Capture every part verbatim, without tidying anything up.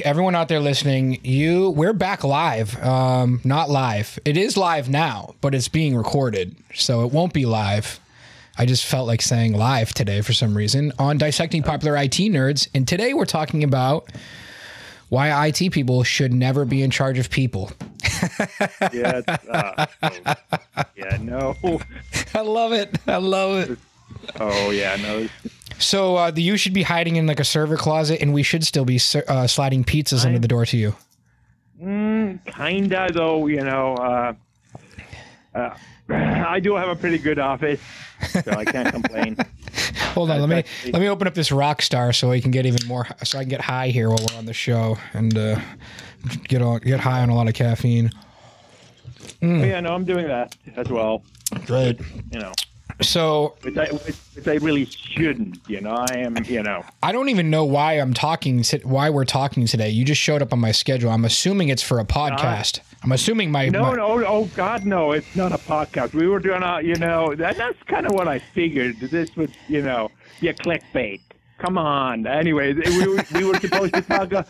quick, everyone out there listening, you we're back live. Um, not live. It is live now, but it's being recorded, so it won't be live. I just felt like saying live today for some reason on Dissecting Popular I T Nerds. And today we're talking about why I T people should never be in charge of people. yeah, uh, oh, yeah, no. I love it. I love it. Oh, yeah, no. So uh, the you should be hiding in like a server closet, and we should still be uh, sliding pizzas I'm, under the door to you. Mm, kinda, though, you know. Uh, uh, I do have a pretty good office, so I can't complain. Hold on, let me let me open up this rock star so I can get even more. So I can get high here while we're on the show and uh, get on, get high on a lot of caffeine. Mm. Yeah, no, I'm doing that as well. Great, you know. So which I, which I really shouldn't, you know. I am, you know. I don't even know why I'm talking. Why we're talking today? You just showed up on my schedule. I'm assuming it's for a podcast. Uh, I'm assuming my no, my, no, oh God, no! It's not a podcast. We were doing a, you know, that, that's kind of what I figured. This was, you know, yeah, clickbait. Come on. Anyways, we were, we were supposed to talk. Uh,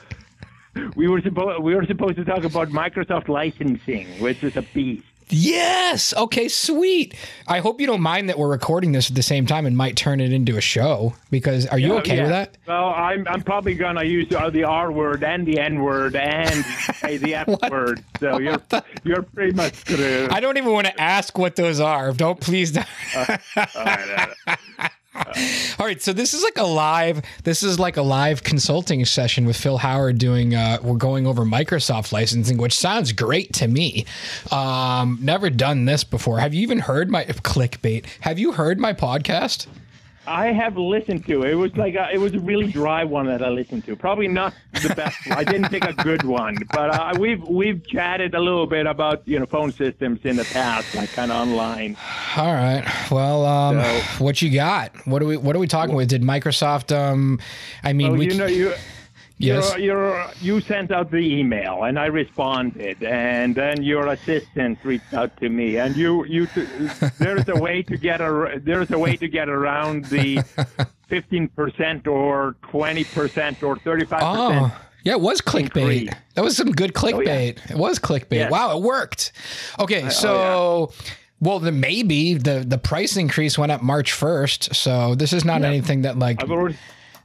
we were supposed we were supposed to talk about Microsoft licensing, which is a beast. Yes. Okay, sweet. I hope you don't mind that we're recording this at the same time and might turn it into a show, because are you yeah, okay yeah. with that? Well, I'm I'm probably going to use the R word and the N word and the F word. So what you're the... you're pretty much screwed. I don't even want to ask what those are. Don't please. Don't. uh, all right. All right. All right, so this is like a live. This is like a live consulting session with Phil Howard doing. Uh, we're going over Microsoft licensing, which sounds great to me. Um, never done this before. Have you even heard my clickbait? Have you heard my podcast? I have listened to it. It was like a, it was a really dry one that I listened to. Probably not the best one. I didn't pick a good one, but uh, we've we've chatted a little bit about, you know, phone systems in the past, like kind of online. All right. Well, um, so, what you got? What are we what are we talking well, with? Did Microsoft? Um, I mean, well, we, you know, you yes, you're, you're, you sent out the email, and I responded, and then your assistant reached out to me, and you you there's a way to get a there's a way to get around the fifteen percent or twenty percent or thirty-five percent. Oh, yeah, it was clickbait. Increase. That was some good clickbait. Oh, yeah. It was clickbait. Yes. Wow, it worked. Okay, uh, so. Oh, yeah. Well, the maybe the, the price increase went up March first, so this is not yeah. anything that like. I've already,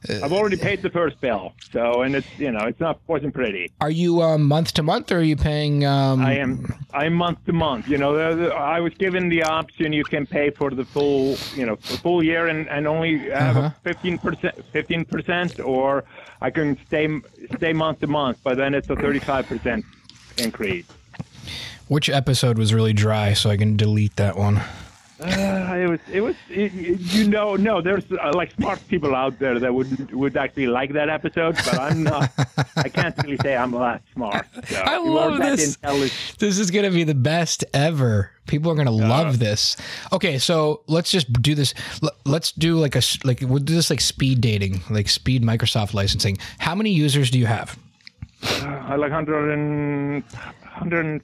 uh, I've already paid the first bill, so and it's you know it's not wasn't pretty. Are you um, month to month, or are you paying? Um... I am. I'm month to month. You know, the, the, I was given the option you can pay for the full you know the full year and, and only have fifteen percent fifteen percent, or I can stay stay month to month, but then it's a thirty five percent increase. Which episode was really dry, so I can delete that one? Uh, it was, it was, it, you know, no, there's uh, like smart people out there that would would actually like that episode, but I'm not. I can't really say I'm that smart. So I love this. This is gonna be the best ever. People are gonna uh, love this. Okay, so let's just do this. Let's do like a like we'll do this like speed dating, like speed Microsoft licensing. How many users do you have? Uh, like hundred and hundred.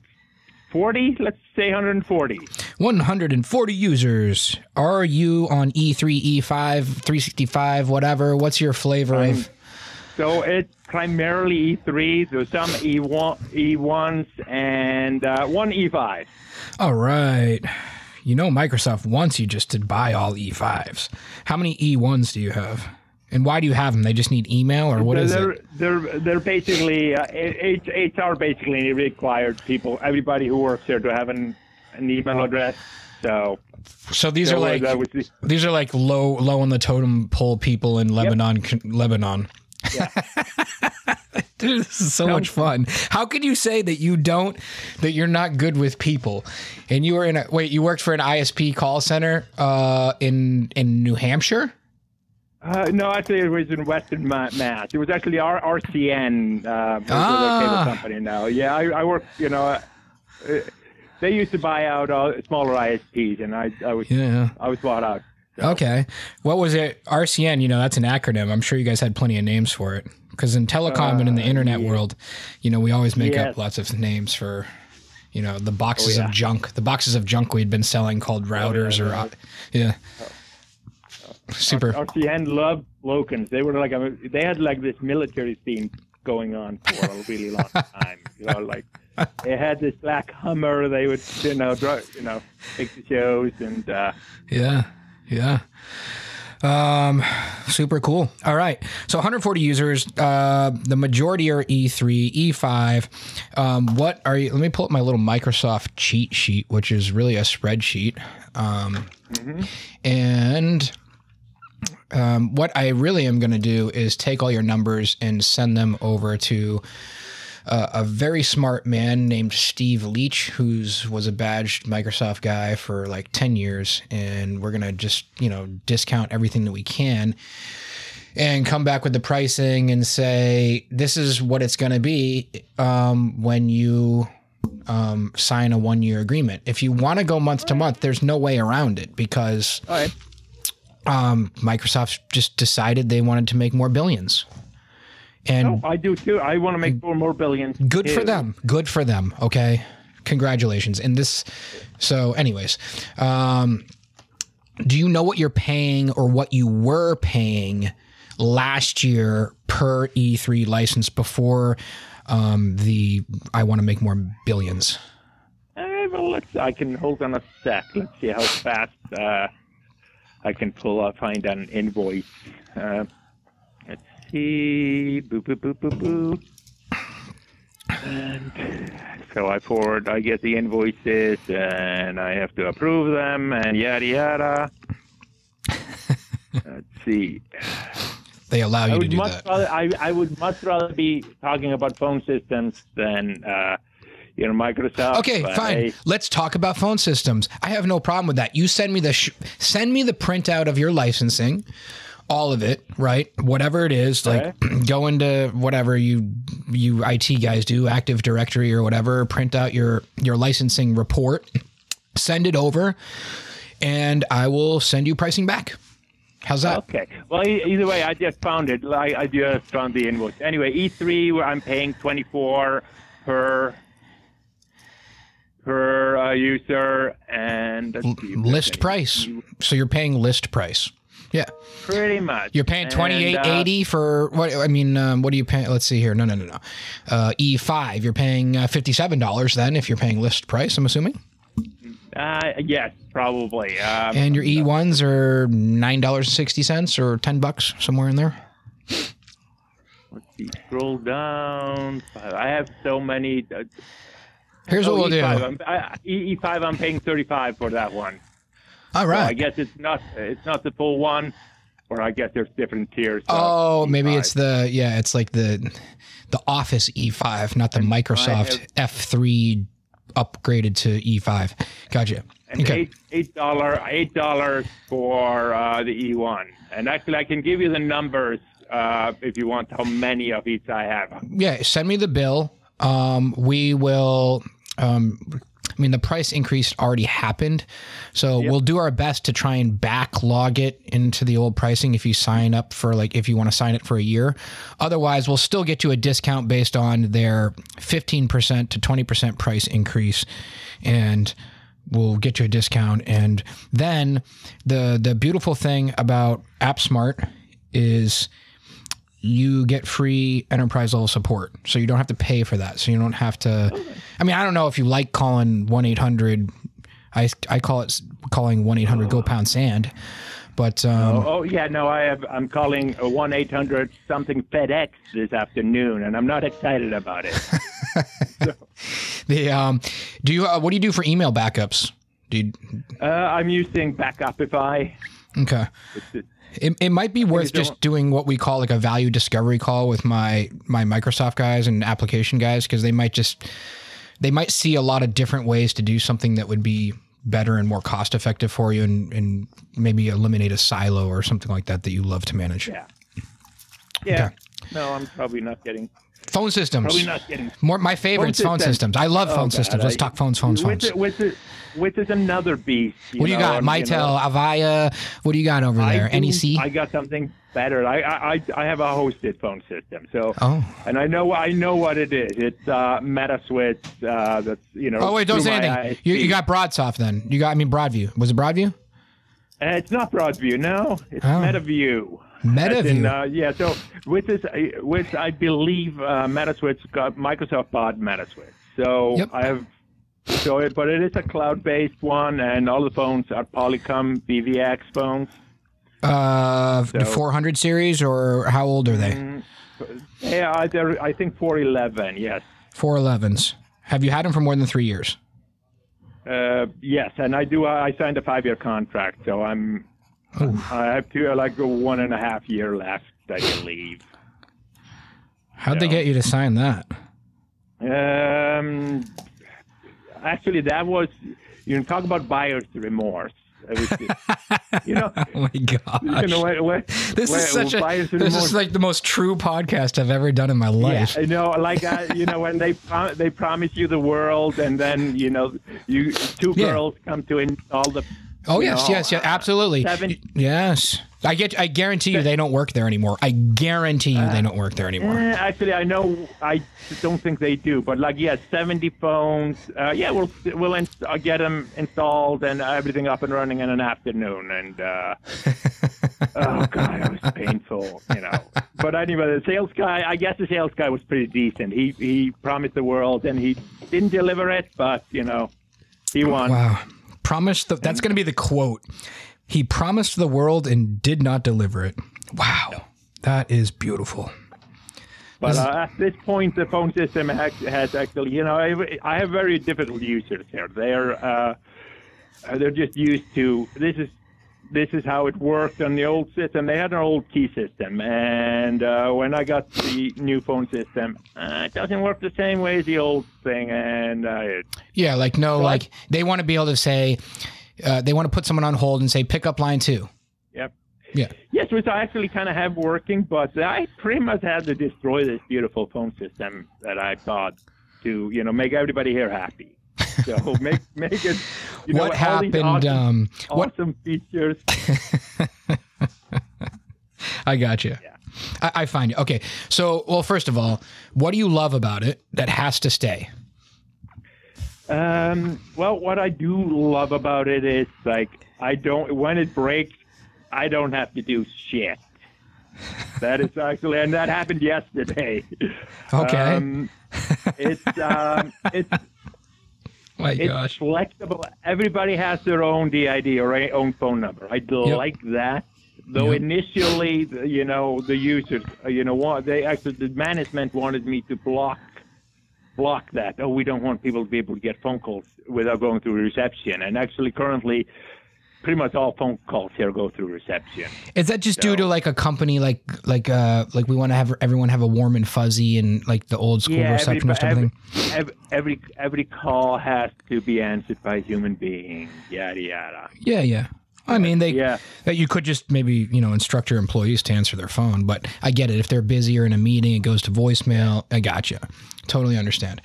Forty, let's say one hundred forty. one hundred forty users. Are you on E three, E five, three sixty-five, whatever? What's your flavor um, of? So it's primarily E three. There's some E one, E ones, and uh, one E five. All right. You know, Microsoft wants you just to buy all E fives. How many E ones do you have? And why do you have them? They just need email, or what is it? They're they're basically uh, H R basically required people, everybody who works there, to have an, an email address. So, so these so are like the, these are like low low on the totem pole people in Lebanon, yep. Lebanon. Yeah. Dude, this is so much fun. How could you say that you don't, that you're not good with people? And you were in a wait, you worked for an I S P call center uh, in in New Hampshire. Uh, no, actually, it was in Western Mass. It was actually our R C N, uh, ah. cable company now. Yeah, I, I worked, you know, uh, they used to buy out uh, smaller I S Ps, and I, I was yeah. I was bought out. So. Okay. What was it? R C N, you know, that's an acronym. I'm sure you guys had plenty of names for it. Because in telecom uh, and in the internet yeah. world, you know, we always make yes. up lots of names for, you know, the boxes oh, yeah. of junk. The boxes of junk we'd been selling called routers oh, yeah, or, right. yeah. Oh. Super. R C N loved Locans. They were like a, they had like this military themed going on for a really long time. You know, like they had this black Hummer. They would, you know, drive, you know, take the shows and. Uh, yeah, yeah. Um, super cool. All right. So one hundred forty users, uh, the majority are E three, E five. Um, what are you, let me pull up my little Microsoft cheat sheet, which is really a spreadsheet. Um, mm-hmm. and, um, what I really am going to do is take all your numbers and send them over to, Uh, a very smart man named Steve Leach, who's was a badged Microsoft guy for like ten years. And we're going to just, you know, discount everything that we can and come back with the pricing and say, this is what it's going to be um, when you um, sign a one year agreement. If you want to go month to month, there's no way around it because All right. um, Microsoft just decided they wanted to make more billions. And no, I do too. I want to make four more billions. Good too. for them. Good for them. Okay. Congratulations. And this, so anyways, um, do you know what you're paying or what you were paying last year per E three license before um, the, I want to make more billions? Uh, well, let's, I can hold on a sec. Let's see how fast uh, I can pull up, find an invoice. Uh, let's Boo, boo, boo, boo, boo. And so I forward, I get the invoices and I have to approve them and yada, yada. Let's see. They allow you to do that. Rather, I, I would much rather be talking about phone systems than, uh, you know, Microsoft. Okay, fine. I, Let's talk about phone systems. I have no problem with that. You send me the, sh- send me the printout of your licensing. All of it, right? Whatever it is, like right. Go into whatever you you I T guys do, Active Directory or whatever, print out your, your licensing report, send it over, and I will send you pricing back. How's that? Okay. Well, either way, I just found it. I, I just found the invoice. Anyway, E three, where I'm paying twenty-four per per uh, user and let's see, list price. So you're paying list price. Yeah, pretty much. You're paying twenty-eight uh, eighty for what? I mean, um, what are you paying? Let's see here. No, no, no, no. Uh, E five. You're paying uh, fifty-seven dollars then if you're paying list price. I'm assuming. Uh, yes, probably. Um, and your E ones are nine dollars and sixty cents or ten bucks somewhere in there. Let's see. Scroll down. I have so many. Uh, Here's oh, what we'll E five, do. I, E five. I'm paying thirty-five for that one. All right. So I guess it's not it's not the full one, or I guess there's different tiers. Oh, maybe it's the yeah, it's like the the Office E five, not the and Microsoft F three upgraded to E five. Gotcha. And okay. eight eight dollar eight dollars for uh, the E one, and actually I can give you the numbers uh, if you want how many of each I have. Yeah, send me the bill. Um, we will. Um, I mean, the price increase already happened, so yep. We'll do our best to try and backlog it into the old pricing if you sign up for, like, if you want to sign it for a year. Otherwise, we'll still get you a discount based on their fifteen percent to twenty percent price increase, and we'll get you a discount. And then the the beautiful thing about AppSmart is you get free enterprise-level support, so you don't have to pay for that. So you don't have to – I mean, I don't know if you like calling one eight hundred – I I call it calling one eight hundred go pound sand, but um, – oh, oh, yeah. No, I have, I'm calling one eight hundred something FedEx this afternoon, and I'm not excited about it. so. the um, do you uh, what do you do for email backups? Do you, uh, I'm using Backupify. Okay. It it might be worth just doing what we call like a value discovery call with my, my Microsoft guys and application guys, because they might just they might see a lot of different ways to do something that would be better and more cost effective for you, and, and maybe eliminate a silo or something like that that you love to manage. Yeah. Yeah. Okay. No, I'm probably not getting phone systems. Probably not getting more. My favorite's phone, phone systems. systems. I love oh, phone God, systems. Let's I, talk phones, phones, with phones. It, with it, Which is another beast. You what do you know, got? Mitel, you know, Avaya. What do you got over I there? N E C. I got something better. I, I I have a hosted phone system. So oh. and I know I know what it is. It's uh, MetaSwitch. Uh, that's you know. Oh wait, don't say anything. You, you got Broadsoft then. You got I mean Broadview. Was it Broadview? Uh, it's not Broadview. No, it's oh. MetaView. MetaView. In, uh, yeah, so with this, with I believe uh, MetaSwitch got Microsoft bought MetaSwitch. So yep. I have, so it, but it is a cloud-based one, and all the phones are Polycom V V X phones. Uh, so, the four hundred series, or how old are they? Um, yeah, I think four eleven. Yes. four elevens. Have you had them for more than three years? Uh, yes, and I do. I signed a five-year contract, so I'm. Oof. I have to like a one and a half year left, I believe. How'd so. they get you to sign that? Um, actually, that was you can talk about buyer's remorse. Just, you know, oh my gosh. You know, where, where, this where, is such a, this is like the most true podcast I've ever done in my life. Yeah, you know, like I, you know, when they prom- they promise you the world, and then you know, you two yeah. girls come to install the. Oh you yes, know, yes, yeah, absolutely. Seven, yes, I get. I guarantee you, they don't work there anymore. I guarantee you, uh, they don't work there anymore. Eh, actually, I know. I don't think they do. But like, yeah, seventy phones. Uh, yeah, we'll we'll inst- get them installed and everything up and running in an afternoon. And uh, oh god, it was painful, you know. But anyway, the sales guy. I guess the sales guy was pretty decent. He he promised the world, and he didn't deliver it. But you know, he won. Wow. Promised the, that's going to be the quote. He promised the world and did not deliver it. Wow, no. That is beautiful. But this, uh, at this point, the phone system has, has actually, you know, I, I have very difficult users here. They're uh, they're just used to this is this is how it worked on the old system. They had an old key system, and uh, when I got the new phone system, uh, it doesn't work the same way as the old thing. And uh, yeah, like no, so like I, they want to be able to say, uh, they want to put someone on hold and say, pick up line two. Yep. Yeah. Yes, which I actually kind of have working, but I pretty much had to destroy this beautiful phone system that I thought to, you know, make everybody here happy. So make make it. You what know, happened? All these awesome, um, what awesome features? I got you. Yeah. I, I find you. Okay. So, well, first of all, what do you love about it that has to stay? Um. Well, what I do love about it is like I don't. When it breaks, I don't have to do shit. That is actually, and that happened yesterday. Okay. Um, it's um. It's. My it's gosh. flexible. Everybody has their own D I D or own phone number. I yep. like that. Though yep. initially, you know, the users, you know, they actually the management wanted me to block block that. Oh, we don't want people to be able to get phone calls without going through reception. And actually, currently, pretty much all phone calls here go through reception. Is that just so, due to like a company like like uh like we want to have everyone have a warm and fuzzy and like the old school yeah, receptionist every, every, everything? Every, every every call has to be answered by a human being. Yada yada. Yeah, yeah. I mean, they yeah. that you could just maybe you know instruct your employees to answer their phone, but I get it if they're busy or in a meeting, it goes to voicemail. I gotcha. Totally understand.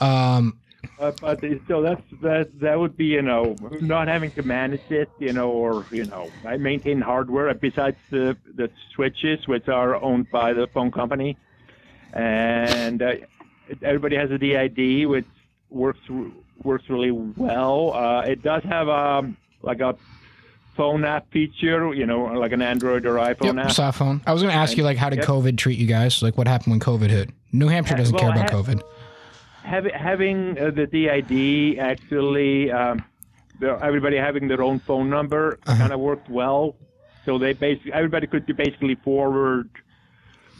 Um. Uh, but so that's that. That would be you know not having to manage it, you know, or you know, I maintain hardware besides the the switches, which are owned by the phone company, and uh, everybody has a D I D, which works works really well. Uh, it does have um like a phone app feature, you know, like an Android or iPhone yep, app. Soft phone. I was going to ask and, you like, how did yep. COVID treat you guys? Like, what happened when COVID hit? New Hampshire doesn't well, care about have, COVID. Having, having uh, the D I D, actually, um, everybody having their own phone number uh-huh. kind of worked well. So they basically everybody could basically forward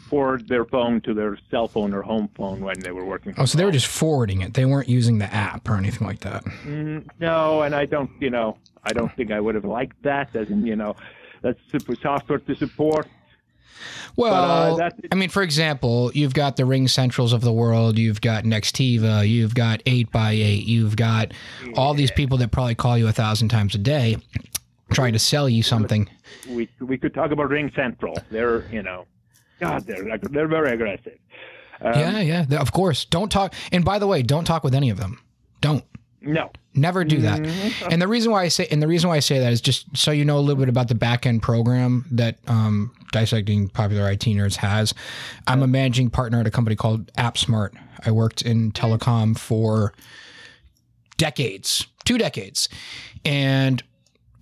forward their phone to their cell phone or home phone when they were working. Oh, so they were just forwarding it. They weren't using the app or anything like that. Mm, no, and I don't, you know, I don't think I would have liked that. As in, you know, that's super software to support. Well, but, uh, I mean, for example, you've got the Ring Centrals of the world, you've got Nextiva, you've got eight by eight, you've got yeah. all these people that probably call you a thousand times a day trying to sell you something. We we could talk about Ring Central. They're, you know, God, they're, they're very aggressive. Um, yeah, yeah, of course. Don't talk. And by the way, don't talk with any of them. Don't. No. Never do that. Mm-hmm. And the reason why I say and the reason why I say that is just so you know a little bit about the back end program that um, Dissecting Popular I T Nerds has. I'm a managing partner at a company called AppSmart. I worked in telecom for decades, two decades. And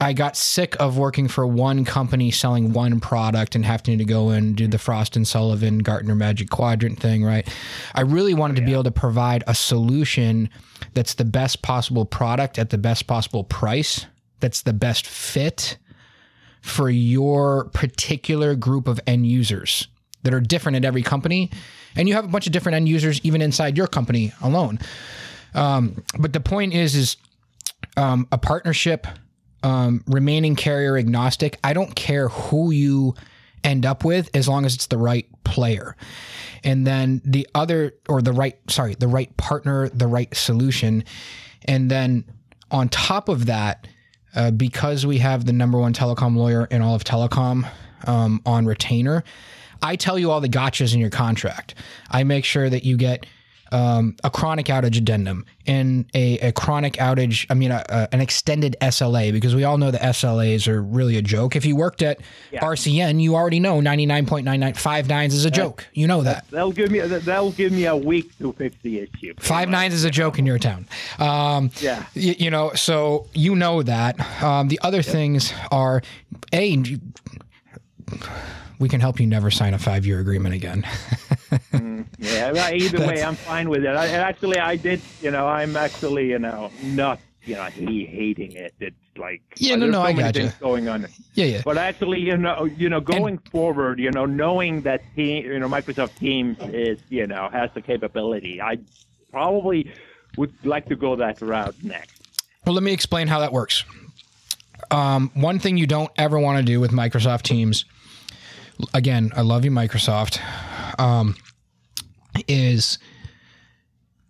I got sick of working for one company selling one product and having to go and do the Frost and Sullivan, Gartner Magic Quadrant thing, right? I really wanted oh, yeah. to be able to provide a solution that's the best possible product at the best possible price, that's the best fit for your particular group of end users that are different at every company. And you have a bunch of different end users even inside your company alone. Um, but the point is, is um, a partnership, um, remaining carrier agnostic. I don't care who you end up with as long as it's the right player. And then the other, or the right, sorry, the right partner, the right solution. And then on top of that, uh, because we have the number one telecom lawyer in all of telecom um, on retainer, I tell you all the gotchas in your contract. I make sure that you get um, a chronic outage addendum and a, a chronic outage, I mean, a, a, an extended S L A, because we all know the S L As are really a joke. If you worked at yeah. R C N, you already know ninety-nine point nine nine five nines is a joke. You know that. They'll give me, they'll give me a week to fix the issue. Five nines is a joke in your town. Um, yeah. You, you know, so you know that. Um, the other yep. things are, A, you, we can help you never sign a five-year agreement again. mm, yeah, either way, I'm fine with it. I, actually, I did, you know, I'm actually, you know, not, you know, he hating it. It's like, yeah, no, no, so I got you. Going on. Yeah, yeah. But actually, you know, you know, going and, forward, you know, knowing that team, you know, Microsoft Teams is, you know, has the capability, I probably would like to go that route next. Well, let me explain how that works. Um, one thing you don't ever want to do with Microsoft Teams, again, I love you, Microsoft, um, is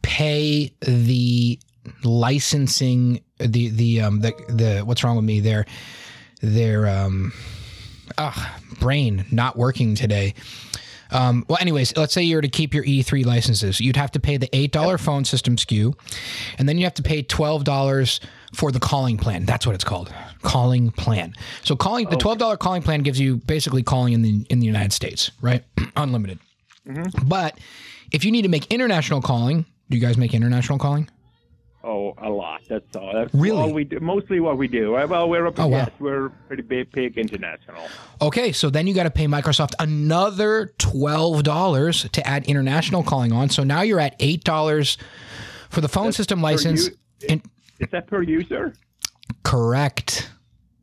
pay the licensing, the, the, um, the, the, what's wrong with me there, their, um, ah, brain not working today. Um, well, anyways, let's say you were to keep your E three licenses. You'd have to pay the eight dollars yep. phone system S K U, and then you have to pay twelve dollars for the calling plan. That's what it's called, calling plan. So calling oh, the twelve dollars okay. calling plan gives you basically calling in the in the United States, right? Unlimited. Mm-hmm. But if you need to make international calling, do you guys make international calling? Oh, a lot. That's all. That's really? all we do. Mostly what we do. Well, we're up oh, wow. we're pretty big, big international. Okay, so then you got to pay Microsoft another twelve dollars to add international calling on. So now you're at eight dollars for the phone that's system license. U- Is that per user? Correct.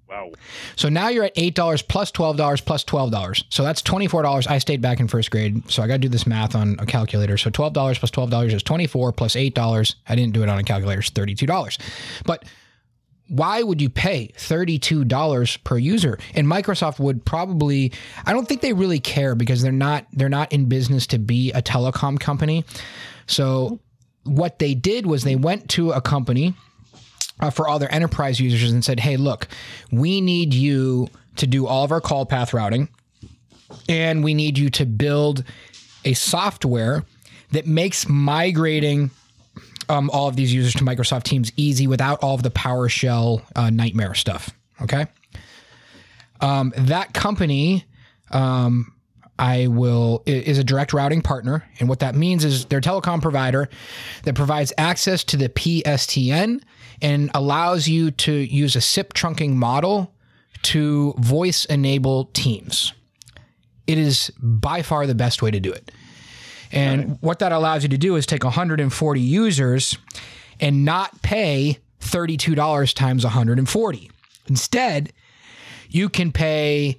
Wow. So now you're at eight dollars plus twelve dollars plus twelve dollars. So that's twenty-four dollars. I stayed back in first grade, so I got to do this math on a calculator. So twelve dollars plus twelve dollars is twenty-four dollars plus eight dollars. I didn't do it on a calculator. It's thirty-two dollars. But why would you pay thirty-two dollars per user? And Microsoft would probably, I don't think they really care, because they're not, they're not in business to be a telecom company. So what they did was they went to a company Uh, for all their enterprise users and said, hey, look, we need you to do all of our call path routing, and we need you to build a software that makes migrating um, all of these users to Microsoft Teams easy without all of the PowerShell uh, nightmare stuff. Okay. Um, that company, um, I will, is a direct routing partner. And what that means is they're a telecom provider that provides access to the P S T N and allows you to use a S I P trunking model to voice enable Teams. It is by far the best way to do it. And right. what that allows you to do is take one hundred forty users and not pay thirty-two dollars times one hundred forty. Instead, you can pay,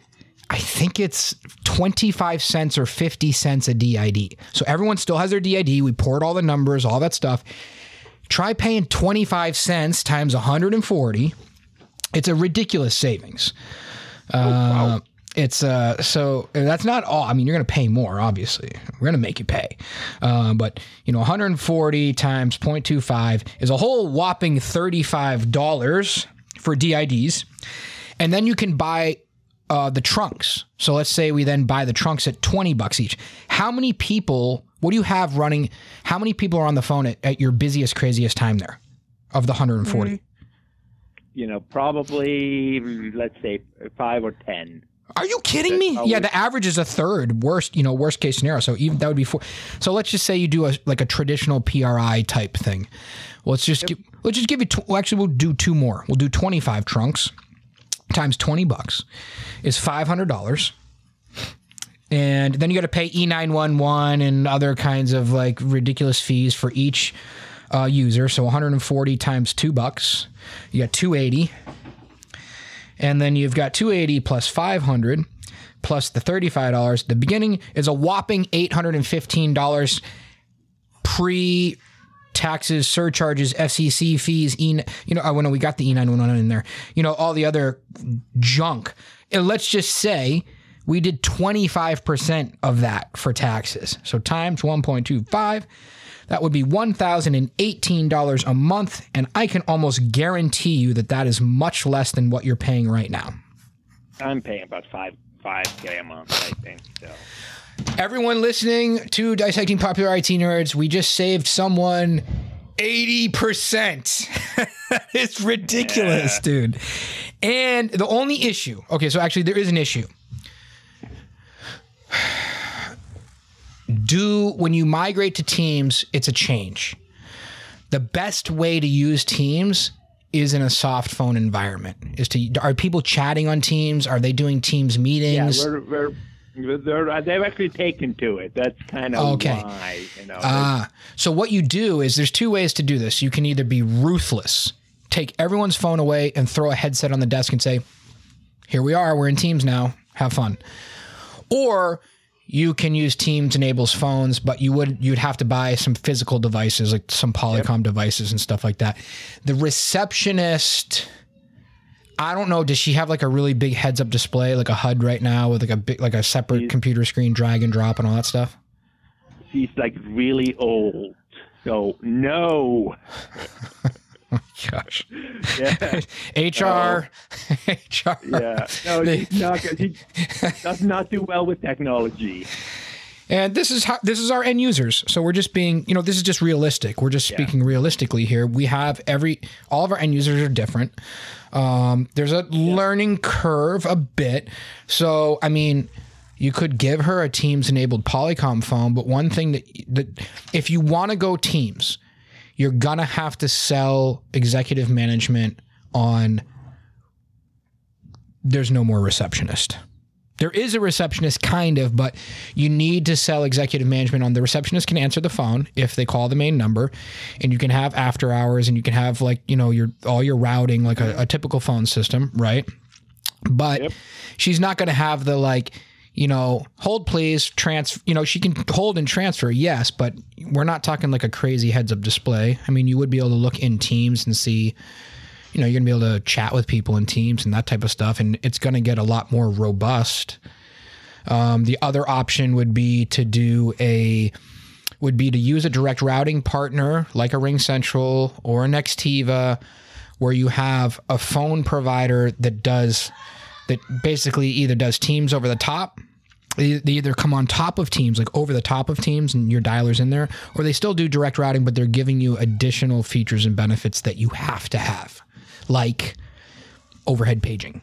I think it's twenty-five cents or fifty cents a D I D. So everyone still has their D I D. We port all the numbers, all that stuff. Try paying twenty-five cents times one hundred forty. It's a ridiculous savings. Oh, wow. Uh, it's uh, so that's not all. I mean, you're going to pay more, obviously. We're going to make you pay. Uh, but, you know, one hundred forty times zero point two five is a whole whopping thirty-five dollars for D I Ds. And then you can buy uh, the trunks. So let's say we then buy the trunks at twenty bucks each. How many people... What do you have running? How many people are on the phone at, at your busiest, craziest time there of the one hundred forty? Mm-hmm. You know, probably, let's say, five or ten. Are you kidding That's me? Always- yeah, the average is a third, worst, you know, worst case scenario. So even that would be four. So let's just say you do a like a traditional P R I type thing. Well, let's just, yep. give, let's just give you, tw- well, actually, we'll do two more. We'll do twenty-five trunks. times twenty bucks is five hundred dollars. And then you got to pay E nine one one and other kinds of like ridiculous fees for each uh, user. So one hundred forty times two bucks, you got two eighty. And then you've got two eighty plus five hundred plus the thirty-five dollars. The beginning is a whopping eight hundred fifteen dollars pre taxes, surcharges, F C C fees, e- you know, when we got the E nine one one in there, you know, all the other junk. And let's just say we did twenty-five percent of that for taxes. So times one point two five, that would be one thousand eighteen dollars a month. And I can almost guarantee you that that is much less than what you're paying right now. I'm paying about five, five K a month, I think, so. Everyone listening to Dissecting Popular I T Nerds, we just saved someone eighty percent. It's ridiculous, yeah. Dude. And the only issue, okay, so actually there is an issue. Do, when you migrate to Teams, it's a change. The best way to use Teams is in a soft phone environment. Is to are people chatting on Teams? Are they doing Teams meetings? Yeah, we're, we're- They're, they've actually taken to it. That's kind of okay. Why. You know, uh, so what you do is there's two ways to do this. You can either be ruthless, take everyone's phone away and throw a headset on the desk and say, here we are, we're in Teams now, have fun. Or you can use Teams enables phones, but you would, you'd have to buy some physical devices, like some Polycom yep. devices and stuff like that. The receptionist... I don't know. Does she have like a really big heads-up display, like a H U D right now, with like a big, like a separate she's, computer screen, drag and drop, and all that stuff? She's like really old, so no. Oh, gosh. Yeah. H R, uh, H R. Yeah. No, she's not, she does not do well with technology. And this is how, this is our end users. So we're just being, you know, this is just realistic. We're just yeah. speaking realistically here. We have every, all of our end users are different. Um, there's a yeah. learning curve a bit. So, I mean, you could give her a Teams enabled Polycom phone, but one thing that, that if you want to go Teams, you're going to have to sell executive management on there's no more receptionist. There is a receptionist, kind of, but you need to sell executive management on the receptionist can answer the phone if they call the main number, and you can have after hours, and you can have like, you know, your all your routing, like a, a typical phone system, right? But yep. she's not going to have the like, you know, hold please, transfer, you know, she can hold and transfer, yes, but we're not talking like a crazy heads-up display. I mean, you would be able to look in Teams and see... You know, you're going to be able to chat with people in Teams and that type of stuff, and it's going to get a lot more robust. Um, the other option would be to do a would be to use a direct routing partner like a Ring Central or a Nextiva, where you have a phone provider that does that basically either does Teams over the top. They either come on top of Teams, like over the top of Teams, and your dialer's in there, or they still do direct routing, but they're giving you additional features and benefits that you have to have. Like overhead paging,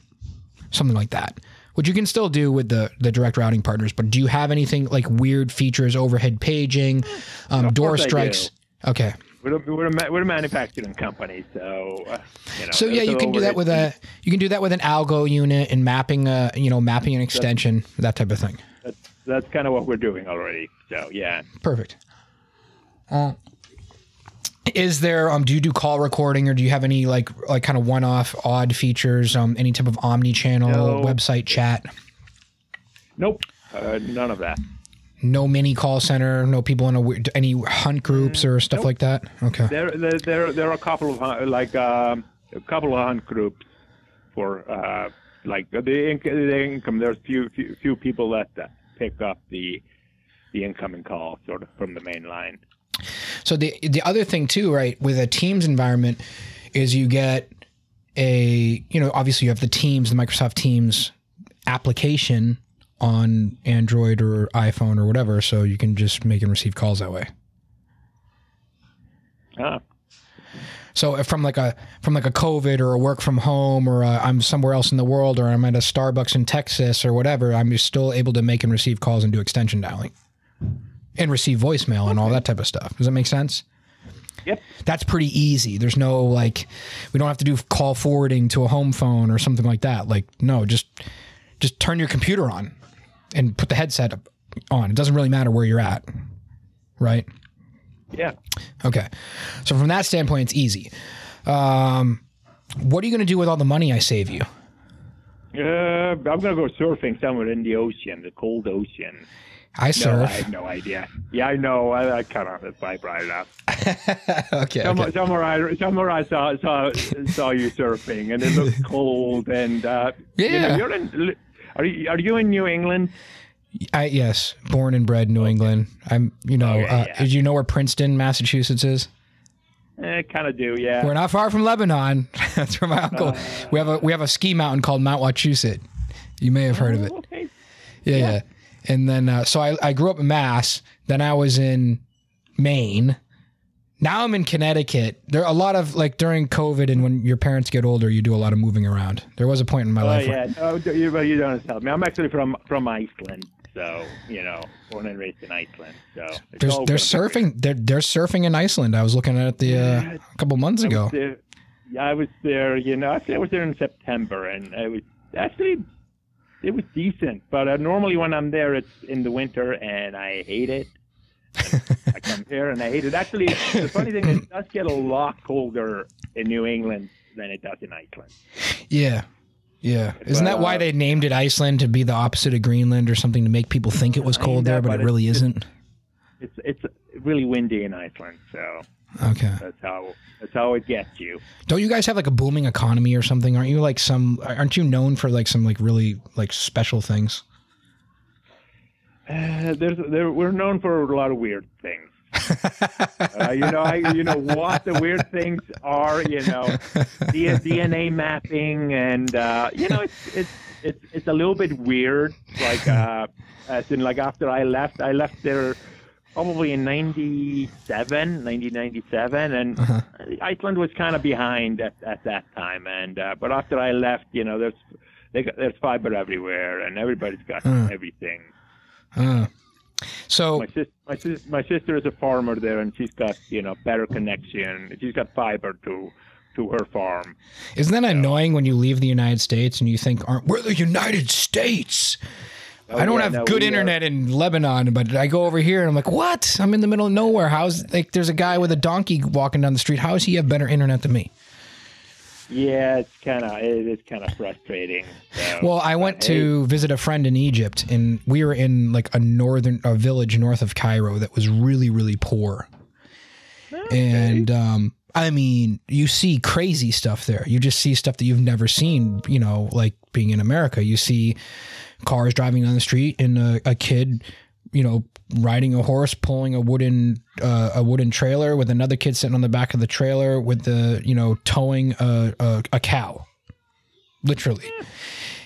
something like that, which you can still do with the, the direct routing partners. But do you have anything like weird features, overhead paging, um, door strikes? Okay. We're a, we're, a, we're a manufacturing company, so uh, you know. So yeah, you can do that with a you can do that with an algo unit and mapping a you know mapping an extension, that type of thing. That's, that's kind of what we're doing already. So yeah. Perfect. Uh, Is there, um, do you do call recording, or do you have any like, like kind of one-off odd features, um, any type of omni-channel no. website chat? Nope. Uh, none of that. No mini call center, no people in a, any hunt groups or stuff nope. like that? Okay. There, there, there, there are a couple of, like, um, a couple of hunt groups for, uh, like the, in- the income. There's few, few, few people that pick up the, the incoming call sort of from the main line. So the the other thing too, right, with a Teams environment is you get a, you know, obviously you have the Teams, the Microsoft Teams application on Android or iPhone or whatever, so you can just make and receive calls that way. Ah. So from like a from like a COVID or a work from home or a, I'm somewhere else in the world or I'm at a Starbucks in Texas or whatever, I'm just still able to make and receive calls and do extension dialing. And receive voicemail and all that type of stuff. Does that make sense? Yep. That's pretty easy. There's no, like, we don't have to do call forwarding to a home phone or something like that. Like, no, just just turn your computer on and put the headset on. It doesn't really matter where you're at, right? Yeah. Okay. So from that standpoint, it's easy. Um, what are you going to do with all the money I save you? Uh, I'm going to go surfing somewhere in the ocean, the cold ocean. I surf. No, I have no idea. Yeah, I know. I, I kind of vibrated up. okay. Somewhere, okay. somewhere I, somewhere I saw, saw, saw you surfing, and it looked cold. And uh, yeah, you know, you're in, are you are you in New England? I yes, born and bred New okay. England. I'm. You know. Okay, uh, yeah. Do you know where Princeton, Massachusetts, is? I eh, kind of do. Yeah. We're not far from Lebanon. That's where my uncle. Uh, we have a we have a ski mountain called Mount Wachusett. You may have heard of it. Okay. Yeah. yeah. yeah. And then, uh, so I, I grew up in Mass, then I was in Maine. Now I'm in Connecticut. There are a lot of, like, during COVID and when your parents get older, you do a lot of moving around. There was a point in my oh, life. Yeah. Where, oh, you, you don't understand me. I'm actually from, from Iceland. So, you know, born and raised in Iceland. So there's, they're surfing. They're, they're surfing in Iceland. I was looking at it the, yeah, uh, a couple months I ago. Was yeah, I was there, you know, actually I was there in September, and I was actually... It was decent, but uh, normally when I'm there, it's in the winter, and I hate it. I come here, and I hate it. Actually, the funny thing is, it does get a lot colder in New England than it does in Iceland. Yeah, yeah. Isn't but, that why uh, they named it Iceland, to be the opposite of Greenland or something, to make people think it was cold there, but, but it really isn't? It's it's really windy in Iceland, so okay. That's how that's how it gets you. Don't you guys have like a booming economy or something? Aren't you like some? Aren't you known for like some like really like special things? Uh, there's there we're known for a lot of weird things. uh, you know, I, you know what the weird things are. You know, D N A mapping, and uh, you know it's it's it's it's a little bit weird. Like uh, as in like after I left, I left there. Probably in ninety-seven, nineteen ninety-seven, and uh-huh. Iceland was kind of behind at, at that time. And uh, but after I left, you know, there's they got, there's fiber everywhere, and everybody's got uh. everything. Uh. So my sister, my, sis, my sister is a farmer there, and she's got you know better connection. She's got fiber to to her farm. Isn't that so annoying when you leave the United States and you think, "Aren't we're the United States?" Oh, I don't yeah, have no, good internet are. in Lebanon, but I go over here and I'm like, what? I'm in the middle of nowhere. How's like there's a guy with a donkey walking down the street. How does he have better internet than me? Yeah, it's kind of it is kind of frustrating. So. Well, I went hey. to visit a friend in Egypt, and we were in like a northern a village north of Cairo that was really really poor. Okay. And um, I mean, you see crazy stuff there. You just see stuff that you've never seen. You know, like being in America, you see. Cars driving down the street and a, a kid, you know, riding a horse, pulling a wooden uh, a wooden trailer with another kid sitting on the back of the trailer with the, you know, towing a, a, a cow, literally.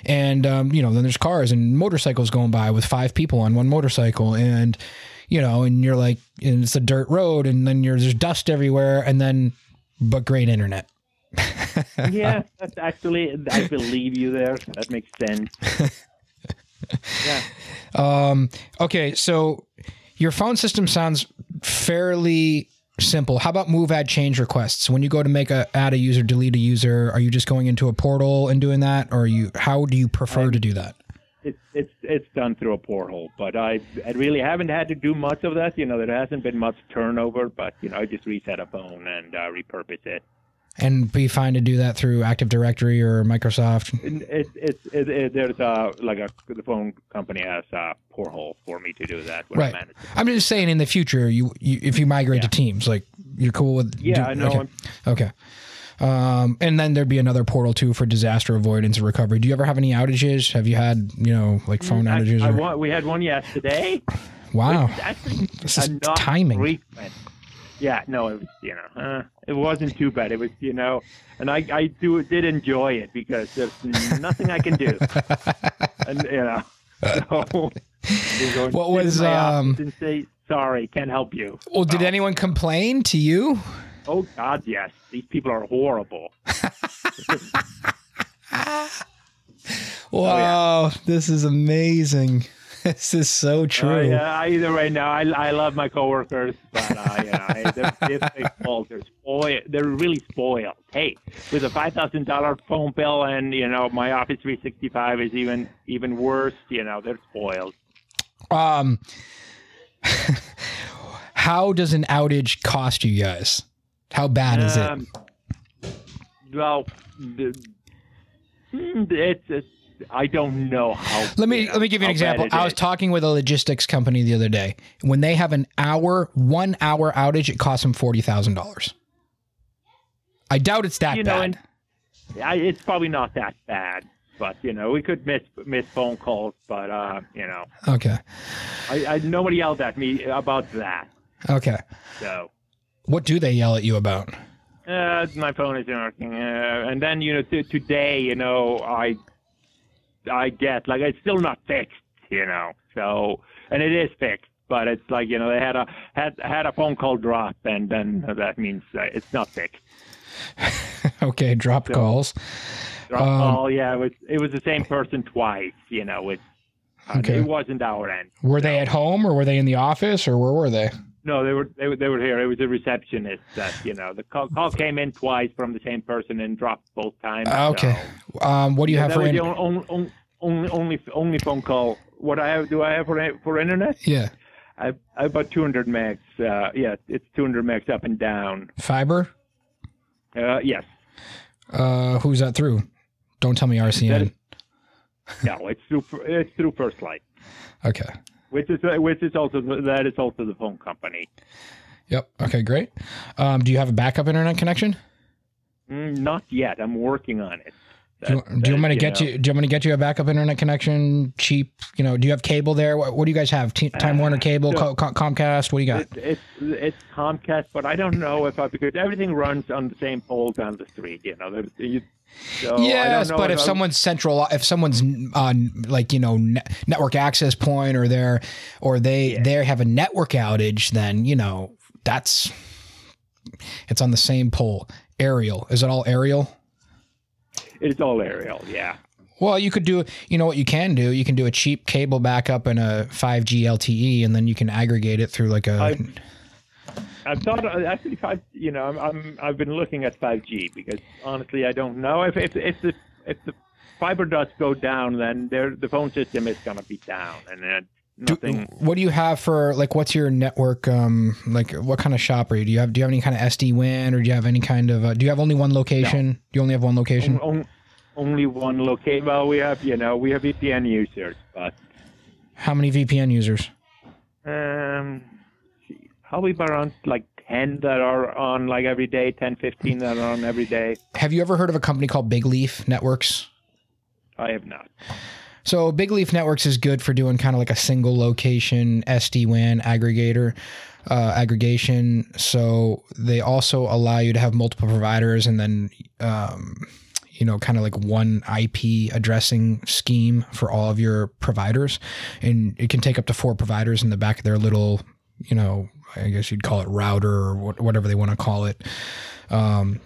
And, um, you know, then there's cars and motorcycles going by with five people on one motorcycle. And, you know, and you're like, and it's a dirt road, and then you're, there's dust everywhere. And then, but great internet. Yeah, that's actually, I believe you there. That makes sense. Yeah. Um, okay, so your phone system sounds fairly simple. How about move, add, change requests? When you go to make a add a user, delete a user, are you just going into a portal and doing that, or are you? How do you prefer um, to do that? It's it's it's done through a portal, but I I really haven't had to do much of that. You know, there hasn't been much turnover, but you know, I just reset a phone and uh, repurpose it. And be fine to do that through Active Directory or Microsoft. It's it's it, it, there's a like a the phone company has a portal for me to do that. Right. I'm, I'm just saying in the future, you, you if you migrate yeah. to Teams, like you're cool with. Yeah, do, I know. Okay. I'm, okay. Um, and then there'd be another portal too for disaster avoidance and recovery. Do you ever have any outages? Have you had you know like phone I, outages? I, or... I, we had one yesterday. Wow. Which is actually this is timing. Frequent. Yeah, no, it was, you know, uh, it wasn't too bad. It was, you know, and I, I do did enjoy it because there's nothing I can do, and you know, so going what was um? And say sorry, can't help you. Well, did um, anyone complain to you? Oh God, yes. These people are horrible. Wow, oh, yeah. This is amazing. This is so true. Uh, yeah, I, either way, no, I, I love my coworkers, but uh, yeah, I, they're, they're spoiled. They're spoiled. They're really spoiled. Hey, with a five thousand dollars phone bill, and you know, my Office three sixty-five is even even worse. You know, they're spoiled. Um, how does an outage cost you guys? How bad is um, it? Well, the, it's it's. I don't know how. Let me you know, let me give you an example. I was talking with a logistics company the other day. When they have an hour, one hour outage, it costs them forty thousand dollars. I doubt it's that you know, bad. And I, it's probably not that bad, but you know, we could miss miss phone calls, but uh, you know. Okay. I, I nobody yelled at me about that. Okay. So. What do they yell at you about? Uh, my phone isn't working, uh, and then you know, t- today, you know, I. I get like it's still not fixed, you know. So, and it is fixed, but it's like, you know, they had a had had a phone call drop, and then that means it's not fixed. Okay, drop so, calls. Drop um, call, yeah. It was it was the same person twice, you know. It uh, okay. It wasn't our end. Were so. They at home, or were they in the office, or where were they? No, they were they were they were here. It was a receptionist that you know the call, call came in twice from the same person and dropped both times. Okay, so, um, what do you yeah, have for internet? Only, only only only phone call. What I have do I have for for internet? Yeah, I I bought two hundred megs. Uh, yeah, it's two hundred megs up and down. Fiber. Uh, yes. Uh, who's that through? Don't tell me R C N. Is, no, it's through it's through First Light. Okay. Which is which is also that is also the phone company. Yep. Okay. Great. Um, do you have a backup internet connection? Mm, not yet. I'm working on it. That, do you, that, do you want me to you get know. you? Do you want me to get you a backup internet connection? Cheap. You know. Do you have cable there? What, what do you guys have? T- Time uh, Warner Cable, so Com- Comcast. What do you got? It's, it's it's Comcast, but I don't know if I because everything runs on the same pole down the street. You know. There, you, So yes, but if, if someone's central, if someone's on like, you know, ne- network access point or they're, or they, yeah. they have a network outage, then, you know, that's, it's on the same pole. Aerial. Is it all aerial? It's all aerial. Yeah. Well, you could do, you know what you can do? You can do a cheap cable backup and a five G L T E, and then you can aggregate it through like a... I- I've thought actually, five, you know, I'm, I'm I've been looking at five G because honestly, I don't know if if if the if the fiber does go down, then the phone system is gonna be down, and then nothing. Do, what do you have for like? What's your network? Um, like what kind of shop are you? Do you have do you have any kind of S D WAN, or do you have any kind of? Uh, do you have only one location? No. Do you only have one location? On, on, only one location. Well, we have you know we have V P N users, but how many V P N users? Um. Probably around like ten that are on like every day, ten, fifteen that are on every day. Have you ever heard of a company called Big Leaf Networks? I have not. So Big Leaf Networks is good for doing kind of like a single location S D WAN aggregator, uh, aggregation. So they also allow you to have multiple providers and then, um, you know, kind of like one I P addressing scheme for all of your providers. And it can take up to four providers in the back of their little, you know, I guess you'd call it router or whatever they want to call it, um,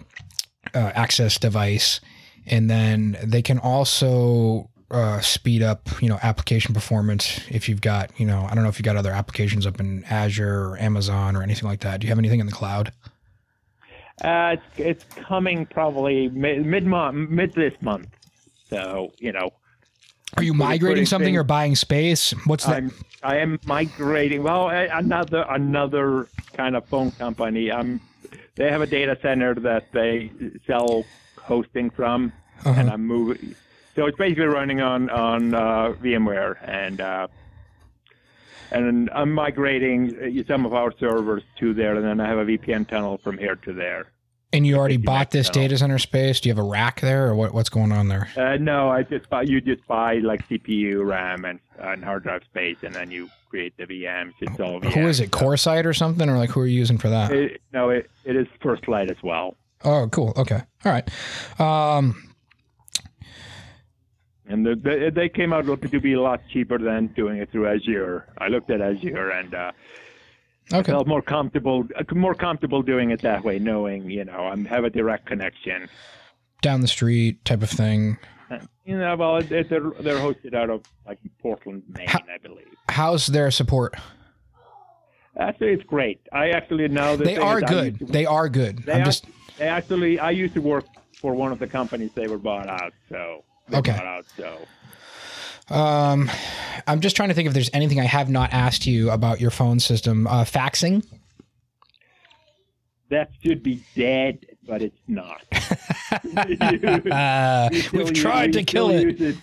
uh, access device. And then they can also uh, speed up, you know, application performance. If you've got, you know, I don't know if you've got other applications up in Azure or Amazon or anything like that. Do you have anything in the cloud? Uh, it's, it's coming probably mid month, mid this month. So, you know. Are you migrating something or buying space? What's that? I'm, I am migrating. Well, another another kind of phone company. Um, they have a data center that they sell hosting from, uh-huh. and I'm moving. So it's basically running on on uh, VMware, and uh, and I'm migrating some of our servers to there, and then I have a V P N tunnel from here to there. And you already bought this data center space? Do you have a rack there, or what, what's going on there? Uh, no, I just buy, you just buy like C P U, RAM, and, uh, and hard drive space, and then you create the V Ms. It's all V Ms. Who is it, CoreSite or something, or like who are you using for that? It, no, it, it is First Light as well. Oh, cool. Okay. All right. Um, and the, the, they came out to be a lot cheaper than doing it through Azure. I looked at Azure, and... Uh, Okay. I felt more comfortable, more comfortable doing it that way, knowing, you know, I have a direct connection. down the street type of thing? You know, well, it, it, they're, they're hosted out of like Portland, Maine, How, I believe. How's their support? Actually, it's great. I actually now that they are good. They are good. They I'm act, just. They actually, I used to work for one of the companies they were bought out. So they okay. Bought out, so. Um, I'm just trying to think if there's anything I have not asked you about your phone system. Uh, faxing. That should be dead, but it's not. you, uh, we we've tried use, to we kill it. it.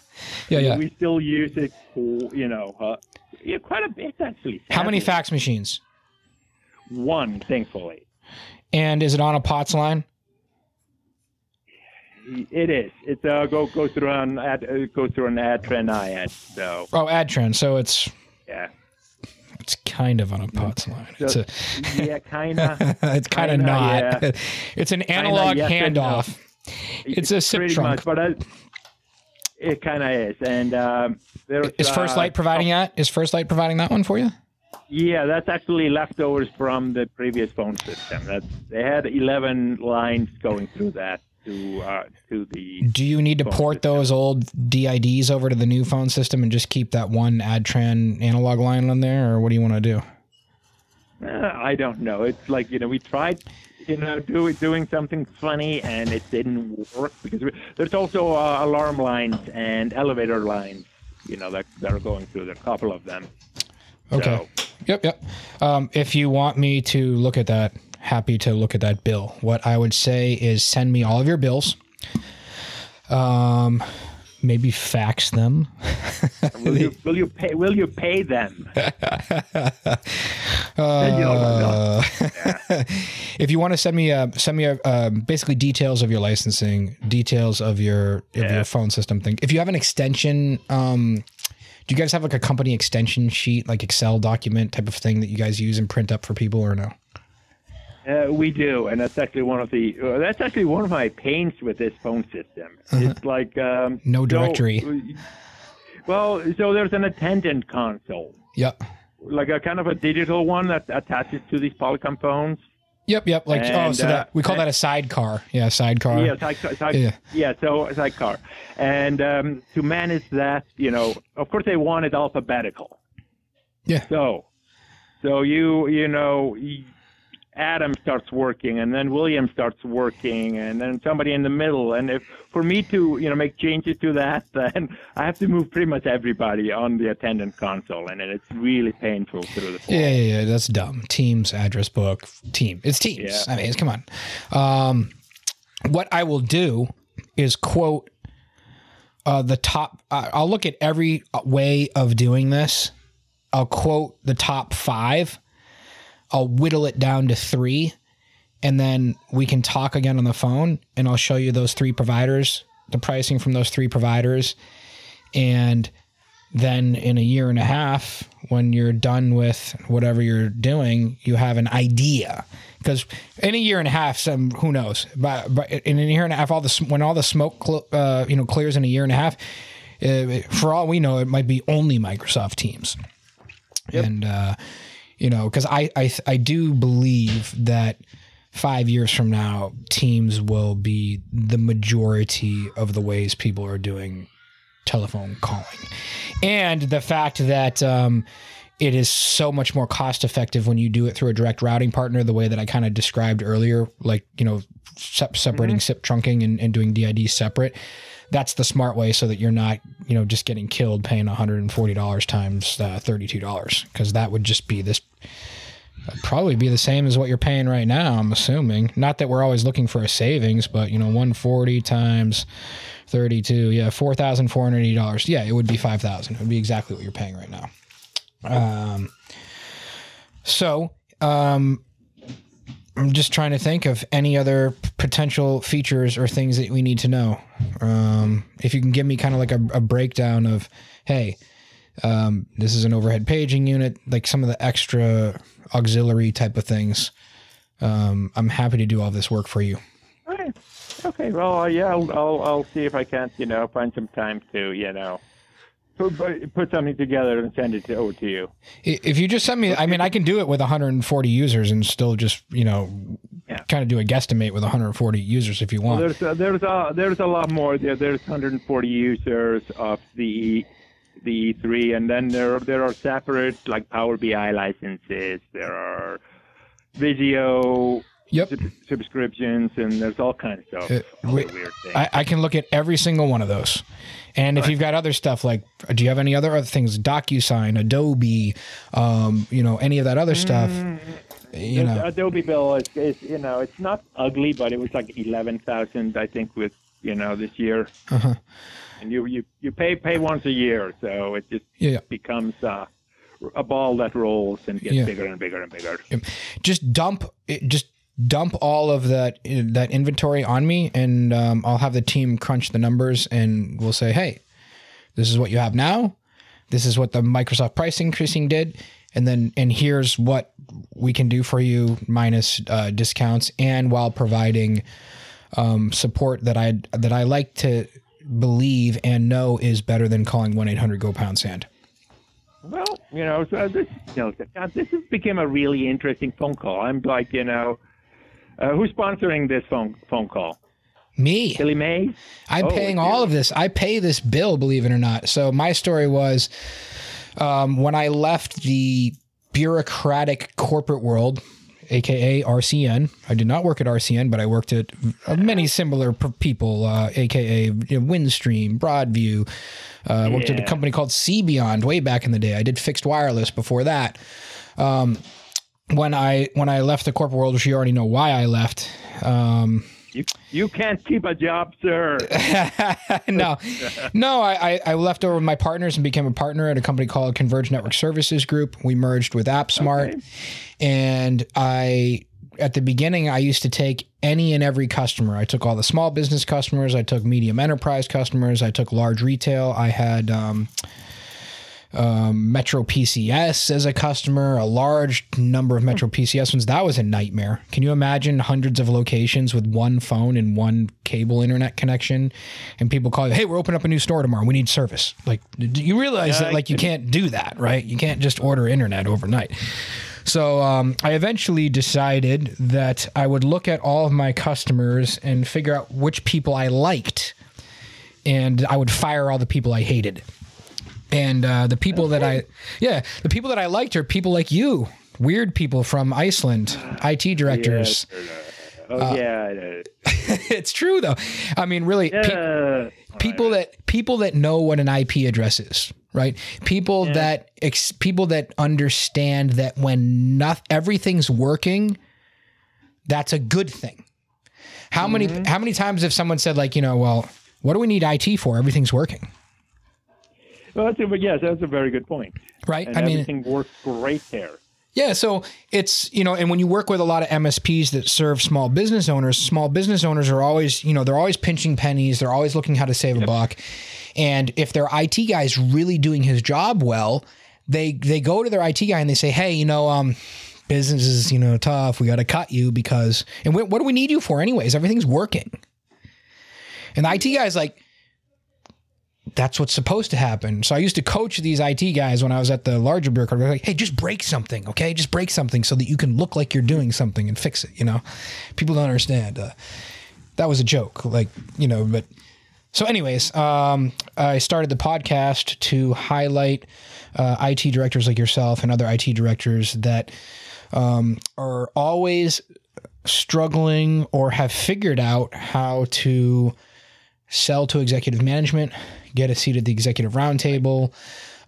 Yeah, yeah. We still use it for, you know, uh, yeah, quite a bit actually. How many fax machines? One, thankfully. And is it on a P O T S line? It is. It's uh, go goes through an ad uh, goes through an AdTrend I N. So. Oh, AdTrend. So it's yeah. It's kind of on a P O T S line. So, it's a, yeah, kind of. It's kind of not. Yeah. It's an analog kinda, yes, handoff. It's, it's a SIP trunk. Much, but I, it kind of is. And um, is First Light uh, providing oh, that? Is First Light providing that one for you? Yeah, that's actually leftovers from the previous phone system. That's they had eleven lines going through that. To, uh, to the Do you need to port system. those old D I Ds over to the new phone system and just keep that one AdTran analog line on there, or what do you want to do? Uh, I don't know. It's like, you know, we tried, you know, do, doing something funny and it didn't work because we, there's also uh, alarm lines and elevator lines, you know, that, that are going through. There are a couple of them. Okay. So. Yep, yep. Um, if you want me to look at that, happy to look at that bill. What I would say is send me all of your bills. Um, maybe fax them. will you will you pay will you pay them? uh, if you want to send me uh send me a, uh, basically details of your licensing, details of your of yeah. your phone system thing. If you have an extension, um, do you guys have like a company extension sheet, like Excel document type of thing that you guys use and print up for people, or no? Uh, we do, and that's actually one of the uh, that's actually one of my pains with this phone system. Uh-huh. It's like um, no directory. So, well, so there's an attendant console. Yep. Like a kind of a digital one that attaches to these Polycom phones. Yep, yep. Like and, oh, so uh, that we call and, that a sidecar. Yeah, sidecar. Yeah, sidecar. Side, yeah. yeah, so sidecar, and um, to manage that, you know, of course they want it alphabetical. Yeah. So, so you you know. You, Adam starts working, and then William starts working, and then somebody in the middle. And if for me to, you know, make changes to that, then I have to move pretty much everybody on the attendant console, and it's really painful through the phone. Yeah, yeah, yeah, that's dumb. Teams, address book, team. It's Teams. Yeah. I mean, it's, come on. Um, what I will do is quote uh, the top. Uh, I'll look at every way of doing this. I'll quote the top five. I'll whittle it down to three, and then we can talk again on the phone, and I'll show you those three providers, the pricing from those three providers. And then in a year and a half, when you're done with whatever you're doing, you have an idea. Because in a year and a half, some who knows, but, but in a year and a half, all the when all the smoke cl- uh, you know clears in a year and a half, uh, for all we know, it might be only Microsoft Teams. Yep. And uh, you know, because I, I I do believe that five years from now, Teams will be the majority of the ways people are doing telephone calling. And the fact that um, it is so much more cost effective when you do it through a direct routing partner, the way that I kind of described earlier, like, you know, sep- separating mm-hmm. SIP trunking and, and doing D I D separate. That's the smart way so that you're not, you know, just getting killed paying one hundred forty dollars times uh, thirty-two dollars, because that would just be this probably be the same as what you're paying right now, I'm assuming. Not that we're always looking for a savings, but, you know, one hundred forty times thirty-two, yeah, four thousand four hundred eighty dollars. Yeah, it would be five thousand dollars. It would be exactly what you're paying right now. Um, so um, I'm just trying to think of any other potential features or things that we need to know. Um, if you can give me kind of like a, a breakdown of, hey, um, this is an overhead paging unit, like some of the extra auxiliary type of things. Um, I'm happy to do all this work for you. Okay. Okay. Well, uh, yeah, I'll, I'll, I'll see if I can't, you know, find some time to, you know, Put, put something together and send it to, over to you. If you just send me, I mean, I can do it with one hundred forty users and still just, you know, yeah. kind of do a guesstimate with one hundred forty users if you want. Well, there's, a, there's, a, there's a lot more. There, there's one hundred forty users of the the E three, and then there there are separate, like, Power B I licenses. There are Visio yep. sub- subscriptions, and there's all kinds of stuff. Uh, all we, weird things. I, I can look at every single one of those. And if right. you've got other stuff, like, do you have any other other things? DocuSign, Adobe, um, you know, any of that other stuff? Mm, you know, Adobe bill is, is, you know, it's not ugly, but it was like eleven thousand, I think, with you know this year. Uh-huh. And you, you you pay pay once a year, so it just yeah. becomes uh, a ball that rolls and gets yeah. bigger and bigger and bigger. Just dump it. Just. Dump all of that that inventory on me, and um, I'll have the team crunch the numbers, and we'll say, hey, this is what you have now. This is what the Microsoft price increasing did, and then and here's what we can do for you minus uh, discounts, and while providing um, support that I that I like to believe and know is better than calling one eight hundred go pound sand. Well, you know, so this you know, this has become a really interesting phone call. I'm like, you know. Uh, who's sponsoring this phone phone call? Me. Billy Mays? I'm oh, paying all of this. I pay this bill, believe it or not. So my story was um, when I left the bureaucratic corporate world, a k a. R C N. I did not work at R C N, but I worked at many similar people, uh, a k a. Windstream, Broadview. I uh, worked yeah. at a company called C-Beyond way back in the day. I did fixed wireless before that. Um When I when I left the corporate world, which you already know why I left. Um, you, you can't keep a job, sir. no, no. I, I left over my partners and became a partner at a company called Converge Network Services Group. We merged with AppSmart, okay. and I at the beginning I used to take any and every customer. I took all the small business customers. I took medium enterprise customers. I took large retail. I had. Um, Um, Metro P C S as a customer, a large number of Metro P C S ones. That was a nightmare. Can you imagine hundreds of locations with one phone and one cable internet connection, and people call you, hey, we're opening up a new store tomorrow. We need service. Like, do you realize that like you can't do that, right? You can't just order internet overnight. So um, I eventually decided that I would look at all of my customers and figure out which people I liked, and I would fire all the people I hated. And uh, the people that I, yeah, the people that I liked are people like you, weird people from Iceland, I T directors. Yes. Oh uh, yeah, it's true though. I mean, really, yeah. pe- people that people that know what an I P address is, right? People yeah. that ex- people that understand that when not everything's working, that's a good thing. How mm-hmm. many how many times have someone said like, you know, well, what do we need I T for? Everything's working. Well, that's a, yes, that's a very good point. Right. And I mean, everything works great there. Yeah. So it's, you know, and when you work with a lot of M S Ps that serve small business owners, small business owners are always, you know, they're always pinching pennies. They're always looking how to save yep. a buck. And if their I T guy is really doing his job well, they they go to their I T guy and they say, hey, you know, um, business is, you know, tough. We got to cut you because, and we, what do we need you for anyways? Everything's working. And the I T guy is like, that's what's supposed to happen. So I used to coach these I T guys when I was at the larger bureaucrat. Like, hey, just break something, okay? Just break something so that you can look like you're doing something and fix it, you know? People don't understand. Uh, that was a joke, like, you know, but... So anyways, um, I started the podcast to highlight uh, I T directors like yourself and other I T directors that um, are always struggling or have figured out how to... sell to executive management, get a seat at the executive roundtable,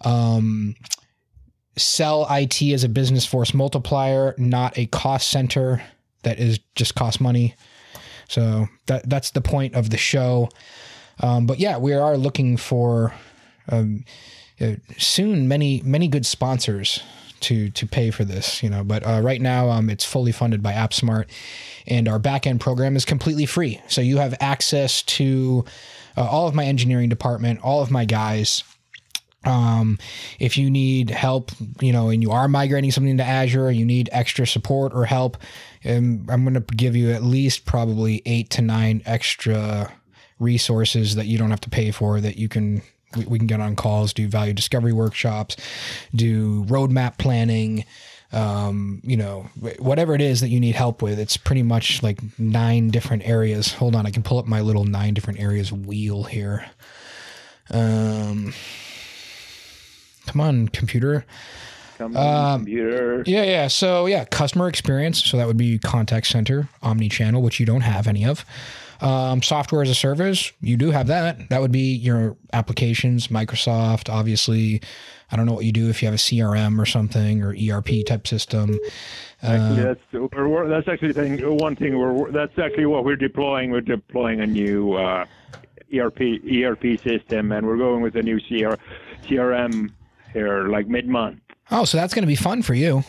um, sell I T as a business force multiplier, not a cost center that is just cost money. So that that's the point of the show. Um, but yeah, we are looking for um, uh, soon many many good sponsors to to pay for this, you know. But uh, right now, um, it's fully funded by AppSmart. And our back-end program is completely free. So you have access to uh, all of my engineering department, all of my guys. Um, if you need help, you know, and you are migrating something to Azure, or you need extra support or help, um, I'm going to give you at least probably eight to nine extra resources that you don't have to pay for that you can We, we can get on calls, do value discovery workshops, do roadmap planning, um, you know, whatever it is that you need help with. It's pretty much like nine different areas. Hold on, I can pull up my little nine different areas wheel here. Um, come on, computer. Come on, um, computer. Yeah, yeah. So, yeah, customer experience. So that would be contact center, omnichannel, which you don't have any of. Um, software as a service, you do have that. That would be your applications, Microsoft, obviously. I don't know what you do if you have a C R M or something, or E R P type system. Actually, uh, that's, we're, that's actually thing, one thing. We're, that's actually what we're deploying. We're deploying a new uh, E R P system, and we're going with a new C R, C R M here, like mid-month. Oh, so that's going to be fun for you.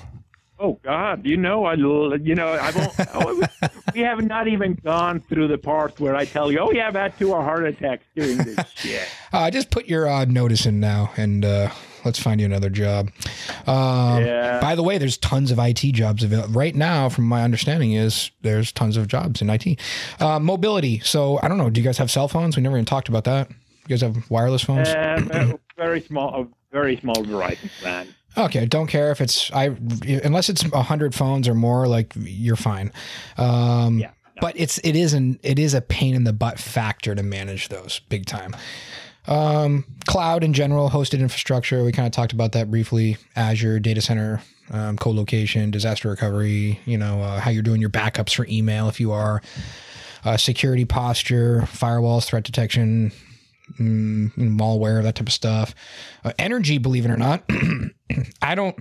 Oh God! You know I. You know I won't. We have not even gone through the part where I tell you, "Oh yeah, I've had two heart attacks doing this shit." Uh, just put your uh, notice in now, and uh, let's find you another job. Um, yeah. By the way, there's tons of I T jobs available right now. From my understanding, is there's tons of jobs in I T. Uh, mobility. So I don't know. Do you guys have cell phones? We never even talked about that. You guys have wireless phones? Uh, very small. A very small Verizon plan. Okay, don't care if it's I unless it's a hundred phones or more. Like you're fine, um, yeah, no. But it's it is an it is a pain in the butt factor to manage those big time. Um, cloud in general, hosted infrastructure. We kind of talked about that briefly. Azure data center, um, co-location, disaster recovery. You know uh, how you're doing your backups for email if you are. Uh, security posture, firewalls, threat detection. Mm, malware, that type of stuff. Uh, energy, believe it or not. I don't,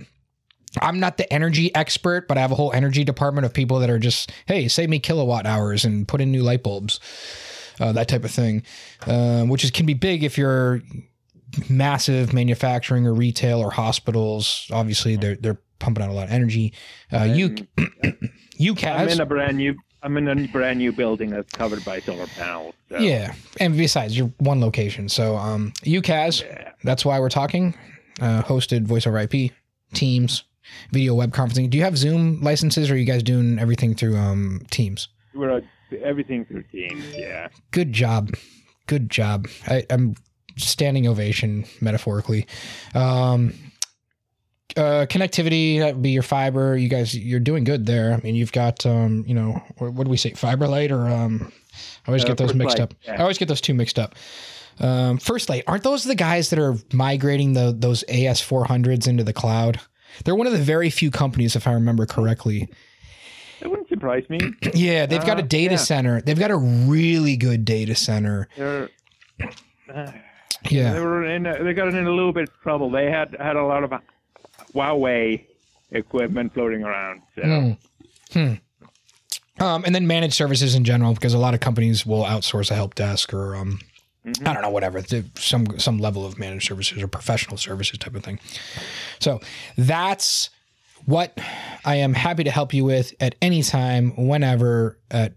I'm not the energy expert, but I have a whole energy department of people that are just, hey, save me kilowatt hours and put in new light bulbs, uh, that type of thing, uh, which is can be big if you're massive manufacturing or retail or hospitals. Obviously, they're they're pumping out a lot of energy. Uh, you, you I'm in a brand new. I'm in a brand new building that's covered by solar panels. So. Yeah, and besides, you're one location. So um, U C A S, yeah. That's why we're talking. Uh, hosted voice over I P, Teams, video web conferencing. Do you have Zoom licenses, or are you guys doing everything through um, Teams? We're uh, everything through Teams, yeah. Good job. Good job. I, I'm standing ovation, metaphorically. Um Uh, connectivity, that would be your fiber. You guys, you're doing good there. I mean, you've got, um, you know, what, what do we say? Fiber Light or, um, I always uh, get those mixed light. up. Yeah. I always get those two mixed up. Um, First Light, aren't those the guys that are migrating the, those A S four hundreds into the cloud? They're one of the very few companies, if I remember correctly. It wouldn't surprise me. Yeah. They've uh, got a data yeah. center. They've got a really good data center. They're, uh, yeah. They were in, a, they got in a little bit of trouble. They had, had a lot of, Huawei equipment floating around. So. Mm. Hmm. Um, and then managed services in general, because a lot of companies will outsource a help desk or um, mm-hmm. I don't know, whatever, some some level of managed services or professional services type of thing. So that's what I am happy to help you with at any time, whenever, at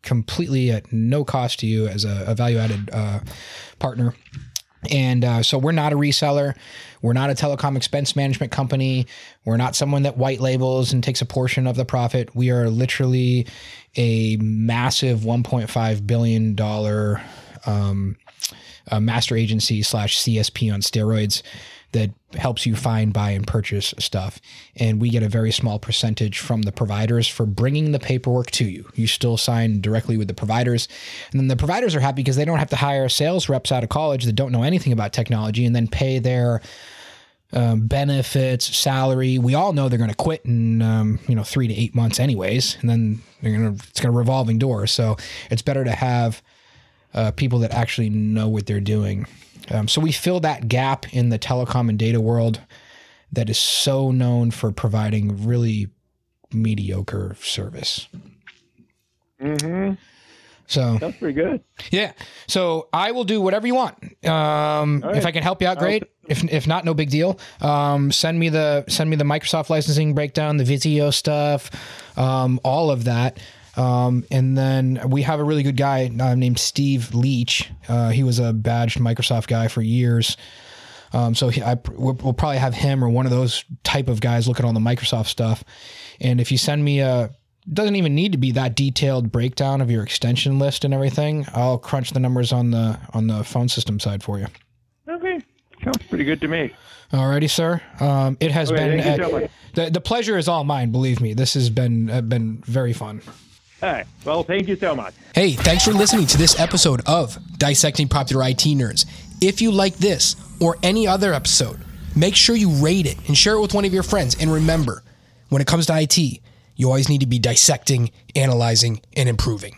completely at no cost to you as a, a value-added uh, partner. And uh, so we're not a reseller. We're not a telecom expense management company. We're not someone that white labels and takes a portion of the profit. We are literally a massive one point five billion dollars um, uh, master agency slash C S P on steroids that helps you find, buy, and purchase stuff. And we get a very small percentage from the providers for bringing the paperwork to you. You still sign directly with the providers. And then the providers are happy because they don't have to hire sales reps out of college that don't know anything about technology and then pay their um, benefits, salary. We all know they're going to quit in um, you know three to eight months anyways. And then they're gonna, it's going to revolving door. So it's better to have uh, people that actually know what they're doing. Um, so we fill that gap in the telecom and data world that is so known for providing really mediocre service. Mm-hmm. So that's pretty good. Yeah. So I will do whatever you want. Um, right. If I can help you out, great. Right. If if not, no big deal. Um, send me the send me the Microsoft licensing breakdown, the Vizio stuff, um, all of that. Um, and then we have a really good guy uh, named Steve Leach. Uh, he was a badged Microsoft guy for years. Um, so he, I, we'll, we'll probably have him or one of those type of guys look at all the Microsoft stuff. And if you send me a, doesn't even need to be that detailed breakdown of your extension list and everything, I'll crunch the numbers on the, on the phone system side for you. Okay. Sounds pretty good to me. Alrighty, sir. Um, it has okay, been a, the the pleasure is all mine. Believe me, this has been uh, been very fun. All right. Well, thank you so much. Hey, thanks for listening to this episode of Dissecting Popular I T Nerds. If you like this or any other episode, make sure you rate it and share it with one of your friends. And remember, when it comes to I T, you always need to be dissecting, analyzing, and improving.